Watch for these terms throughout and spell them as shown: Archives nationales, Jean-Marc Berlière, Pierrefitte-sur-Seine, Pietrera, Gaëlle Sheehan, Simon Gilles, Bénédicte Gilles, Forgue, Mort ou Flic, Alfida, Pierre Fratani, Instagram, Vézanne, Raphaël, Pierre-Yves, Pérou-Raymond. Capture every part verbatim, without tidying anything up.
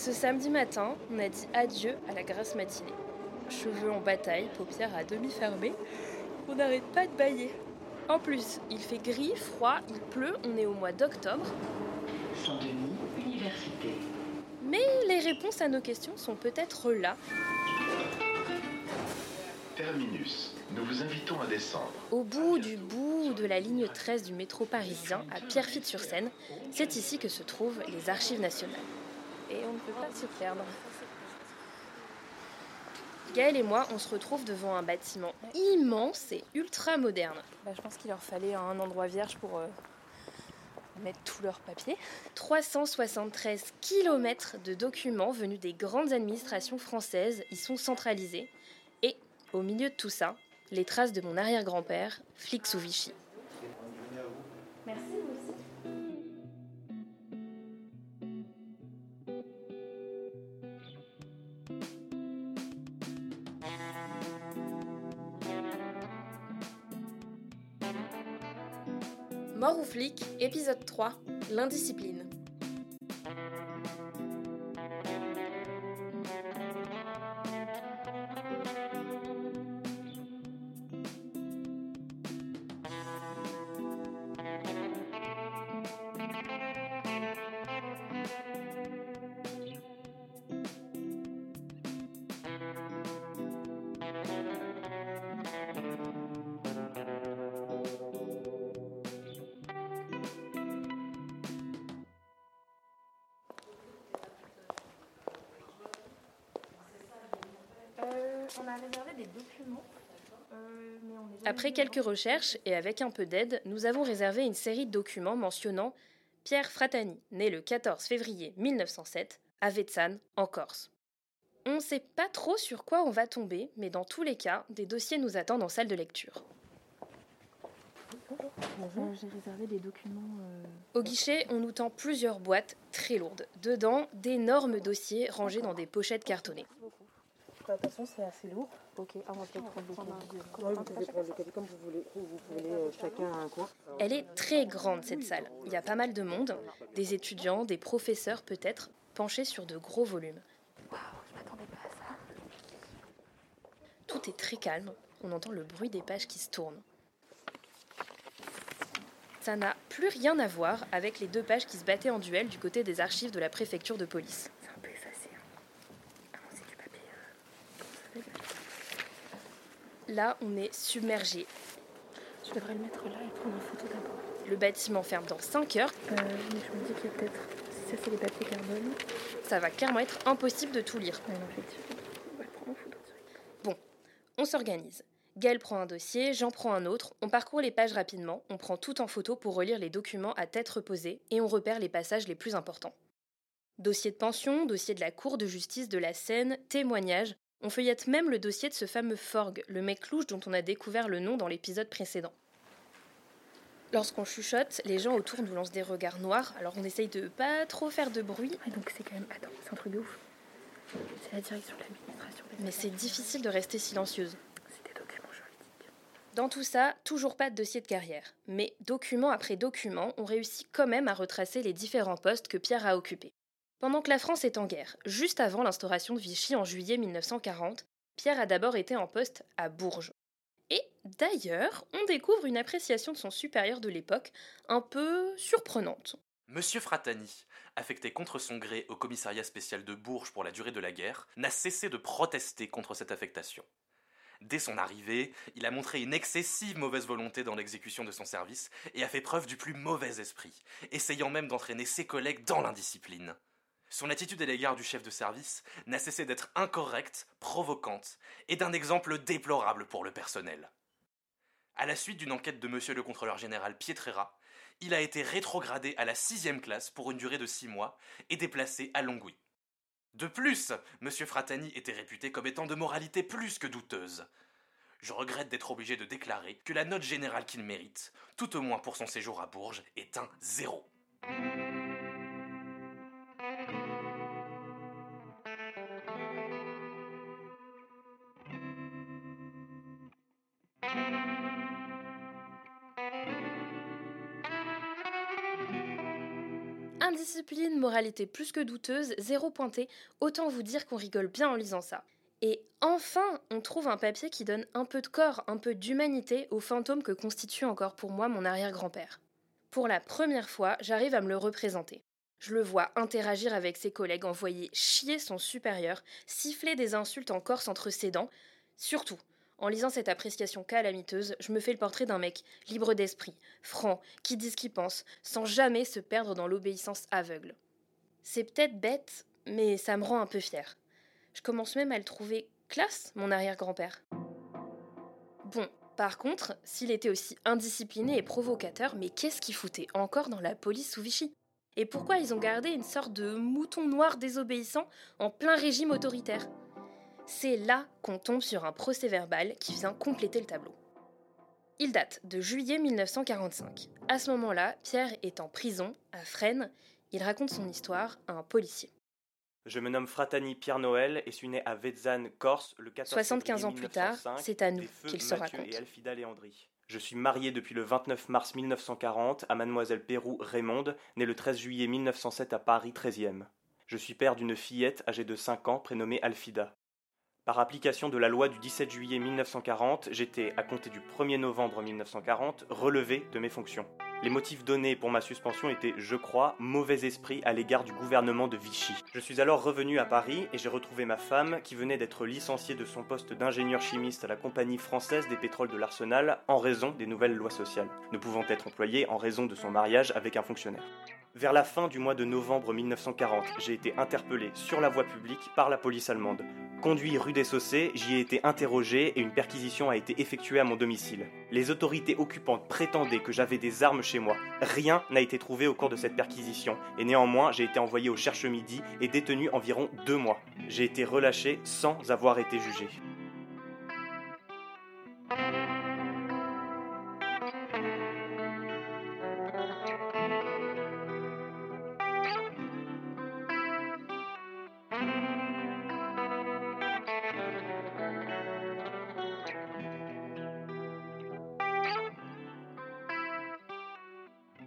Ce samedi matin, on a dit adieu à la grasse matinée. Cheveux en bataille, paupières à demi fermées, on n'arrête pas de bâiller. En plus, il fait gris, froid, il pleut, on est au mois d'octobre. Saint-Denis, Université. Mais les réponses à nos questions sont peut-être là. Terminus. Nous vous invitons à descendre. Au bout du bout de la ligne treize du métro parisien, à Pierrefitte-sur-Seine, c'est ici que se trouvent les archives nationales. Et on ne peut pas se perdre. Gaëlle et moi, on se retrouve devant un bâtiment immense et ultra moderne. Bah, je pense qu'il leur fallait un endroit vierge pour euh, mettre tous leurs papiers. trois cent soixante-treize kilomètres de documents venus des grandes administrations françaises y sont centralisés. Et, au milieu de tout ça, les traces de mon arrière-grand-père, flic sous Vichy. Merci. Mort ou Flic, épisode trois, l'indiscipline. On a réservé des documents. Euh, mais on est... Après quelques recherches et avec un peu d'aide, nous avons réservé une série de documents mentionnant Pierre Fratani, né le quatorze février mille neuf cent sept, à Vézanne, en Corse. On ne sait pas trop sur quoi on va tomber, mais dans tous les cas, des dossiers nous attendent en salle de lecture. Bonjour. Bonjour. Euh, j'ai réservé des documents... Euh... Au guichet, on nous tend plusieurs boîtes très lourdes. Dedans, d'énormes dossiers rangés dans des pochettes cartonnées. De toute façon, c'est assez lourd. Ok, on va peut-être prendre le cahier. Vous pouvez prendre le cahier comme vous voulez. Vous prenez chacun un coin. Elle est très grande, cette salle. Il y a pas mal de monde, des étudiants, des professeurs peut-être, penchés sur de gros volumes. Waouh, je m'attendais pas à ça. Tout est très calme. On entend le bruit des pages qui se tournent. Ça n'a plus rien à voir avec les deux pages qui se battaient en duel du côté des archives de la préfecture de police. C'est un peu effacé. Là, on est submergé. Je devrais le mettre là et prendre une photo d'abord. Le bâtiment ferme dans cinq heures. Euh, je me dis qu'il y a peut-être... Si ça, c'est les papiers carbone. Ça va clairement être impossible de tout lire. Ouais, non, effectivement. On va prendre une photo dessus. Bon, on s'organise. Gaëlle prend un dossier, j'en prends un autre. On parcourt les pages rapidement, on prend tout en photo pour relire les documents à tête reposée et on repère les passages les plus importants. Dossier de pension, dossier de la Cour de justice de la Seine, témoignages... On feuillette même le dossier de ce fameux Forgue, le mec louche dont on a découvert le nom dans l'épisode précédent. Lorsqu'on chuchote, les gens autour nous lancent des regards noirs, alors on essaye de pas trop faire de bruit. Ouais, donc c'est quand même... Attends, c'est un truc de ouf. C'est la direction de l'administration. Mais c'est difficile de rester silencieuse. C'est des documents juridiques. Dans tout ça, toujours pas de dossier de carrière. Mais document après document, on réussit quand même à retracer les différents postes que Pierre a occupés. Pendant que la France est en guerre, juste avant l'instauration de Vichy en juillet mille neuf cent quarante, Pierre a d'abord été en poste à Bourges. Et d'ailleurs, on découvre une appréciation de son supérieur de l'époque, un peu surprenante. Monsieur Fratani, affecté contre son gré au commissariat spécial de Bourges pour la durée de la guerre, n'a cessé de protester contre cette affectation. Dès son arrivée, il a montré une excessive mauvaise volonté dans l'exécution de son service et a fait preuve du plus mauvais esprit, essayant même d'entraîner ses collègues dans l'indiscipline. Son attitude à l'égard du chef de service n'a cessé d'être incorrecte, provocante et d'un exemple déplorable pour le personnel. À la suite d'une enquête de monsieur le contrôleur général Pietrera, il a été rétrogradé à la sixième classe pour une durée de six mois et déplacé à Longwy. De plus, monsieur Fratani était réputé comme étant de moralité plus que douteuse. Je regrette d'être obligé de déclarer que la note générale qu'il mérite, tout au moins pour son séjour à Bourges, est un zéro. Indiscipline, moralité plus que douteuse, zéro pointé, autant vous dire qu'on rigole bien en lisant ça. Et enfin, on trouve un papier qui donne un peu de corps, un peu d'humanité au fantôme que constitue encore pour moi mon arrière-grand-père. Pour la première fois, j'arrive à me le représenter. Je le vois interagir avec ses collègues, envoyer chier son supérieur, siffler des insultes en corse entre ses dents. Surtout, en lisant cette appréciation calamiteuse, je me fais le portrait d'un mec libre d'esprit, franc, qui dit ce qu'il pense, sans jamais se perdre dans l'obéissance aveugle. C'est peut-être bête, mais ça me rend un peu fière. Je commence même à le trouver classe, mon arrière-grand-père. Bon, par contre, s'il était aussi indiscipliné et provocateur, mais qu'est-ce qu'il foutait encore dans la police sous Vichy ? Et pourquoi ils ont gardé une sorte de mouton noir désobéissant en plein régime autoritaire ? C'est là qu'on tombe sur un procès-verbal qui vient compléter le tableau. Il date de juillet mille neuf cent quarante-cinq. À ce moment-là, Pierre est en prison, à Fresnes. Il raconte son histoire à un policier. Je me nomme Fratani Pierre-Noël et suis né à Vézanne, Corse, le quatorze soixante-quinze ans plus tard, c'est à nous qu'il se raconte. Et Alfida. Je suis marié depuis le vingt-neuf mars mille neuf cent quarante à mademoiselle Pérou-Raymond, née le treize juillet mille neuf cent sept à Paris treizième. Je suis père d'une fillette âgée de cinq ans prénommée Alfida. Par application de la loi du dix-sept juillet mille neuf cent quarante, j'étais, à compter du premier novembre mille neuf cent quarante, relevé de mes fonctions. Les motifs donnés pour ma suspension étaient, je crois, mauvais esprit à l'égard du gouvernement de Vichy. Je suis alors revenu à Paris et j'ai retrouvé ma femme qui venait d'être licenciée de son poste d'ingénieur chimiste à la Compagnie française des pétroles de l'Arsenal en raison des nouvelles lois sociales, ne pouvant être employée en raison de son mariage avec un fonctionnaire. Vers la fin du mois de novembre mille neuf cent quarante, j'ai été interpellé sur la voie publique par la police allemande. Conduit rue des Saussées, j'y ai été interrogé et une perquisition a été effectuée à mon domicile. Les autorités occupantes prétendaient que j'avais des armes chez moi. Rien n'a été trouvé au cours de cette perquisition et néanmoins j'ai été envoyé au cherche-midi et détenu environ deux mois. J'ai été relâché sans avoir été jugé.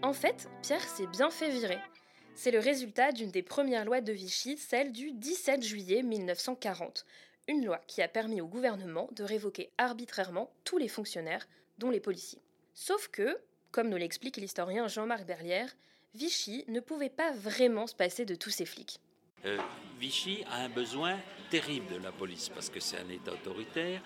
En fait, Pierre s'est bien fait virer. C'est le résultat d'une des premières lois de Vichy, celle du dix-sept juillet mille neuf cent quarante. Une loi qui a permis au gouvernement de révoquer arbitrairement tous les fonctionnaires, dont les policiers. Sauf que, comme nous l'explique l'historien Jean-Marc Berlière, Vichy ne pouvait pas vraiment se passer de tous ces flics. Euh, Vichy a un besoin terrible de la police, parce que c'est un État autoritaire,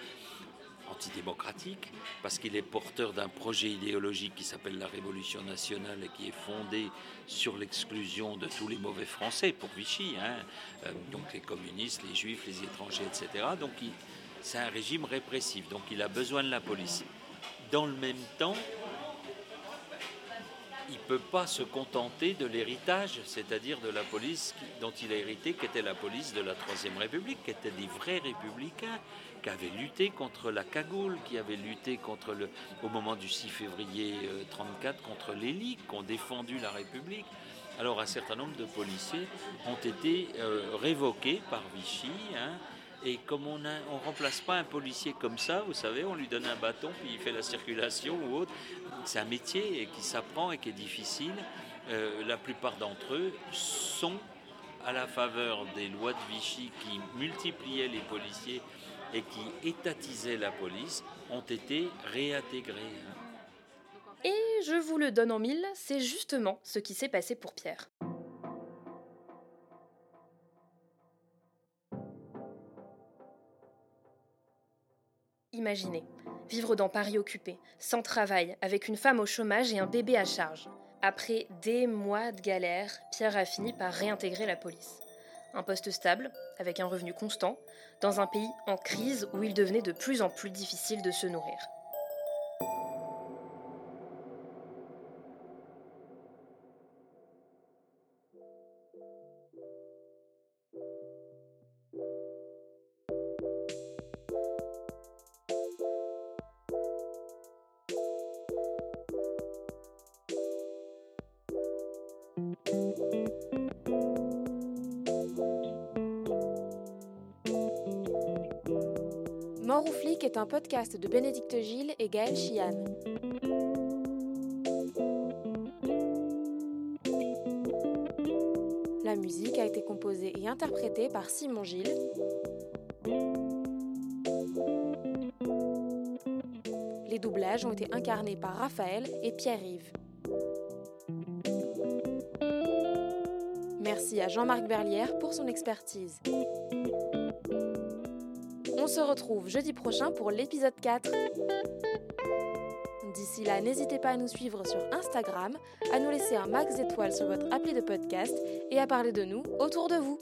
antidémocratique, parce qu'il est porteur d'un projet idéologique qui s'appelle la Révolution nationale et qui est fondé sur l'exclusion de tous les mauvais Français, pour Vichy, hein. euh, donc les communistes, les juifs, les étrangers, et cetera. Donc il, c'est un régime répressif, donc il a besoin de la police. Dans le même temps, il ne peut pas se contenter de l'héritage, c'est-à-dire de la police dont il a hérité, qui était la police de la Troisième République, qui était des vrais républicains, qui avaient lutté contre la cagoule, qui avaient lutté contre le, au moment du six février mille neuf cent trente-quatre contre les ligues, qui ont défendu la République. Alors un certain nombre de policiers ont été euh, révoqués par Vichy, hein, et comme on ne remplace pas un policier comme ça, vous savez, on lui donne un bâton, puis il fait la circulation ou autre. C'est un métier qui s'apprend et qui est difficile. Euh, la plupart d'entre eux sont à la faveur des lois de Vichy qui multipliaient les policiers et qui étatisaient la police, ont été réintégrés. Et je vous le donne en mille, c'est justement ce qui s'est passé pour Pierre. Imaginez, vivre dans Paris occupé, sans travail, avec une femme au chômage et un bébé à charge. Après des mois de galère, Pierre a fini par réintégrer la police. Un poste stable, avec un revenu constant, dans un pays en crise où il devenait de plus en plus difficile de se nourrir. Mort ou Flic est un podcast de Bénédicte Gilles et Gaëlle Sheehan. La musique a été composée et interprétée par Simon Gilles. Les doublages ont été incarnés par Raphaël et Pierre-Yves. Merci à Jean-Marc Berlière pour son expertise. On se retrouve jeudi prochain pour l'épisode quatre. D'ici là, n'hésitez pas à nous suivre sur Instagram, à nous laisser un max d'étoiles sur votre appli de podcast et à parler de nous autour de vous.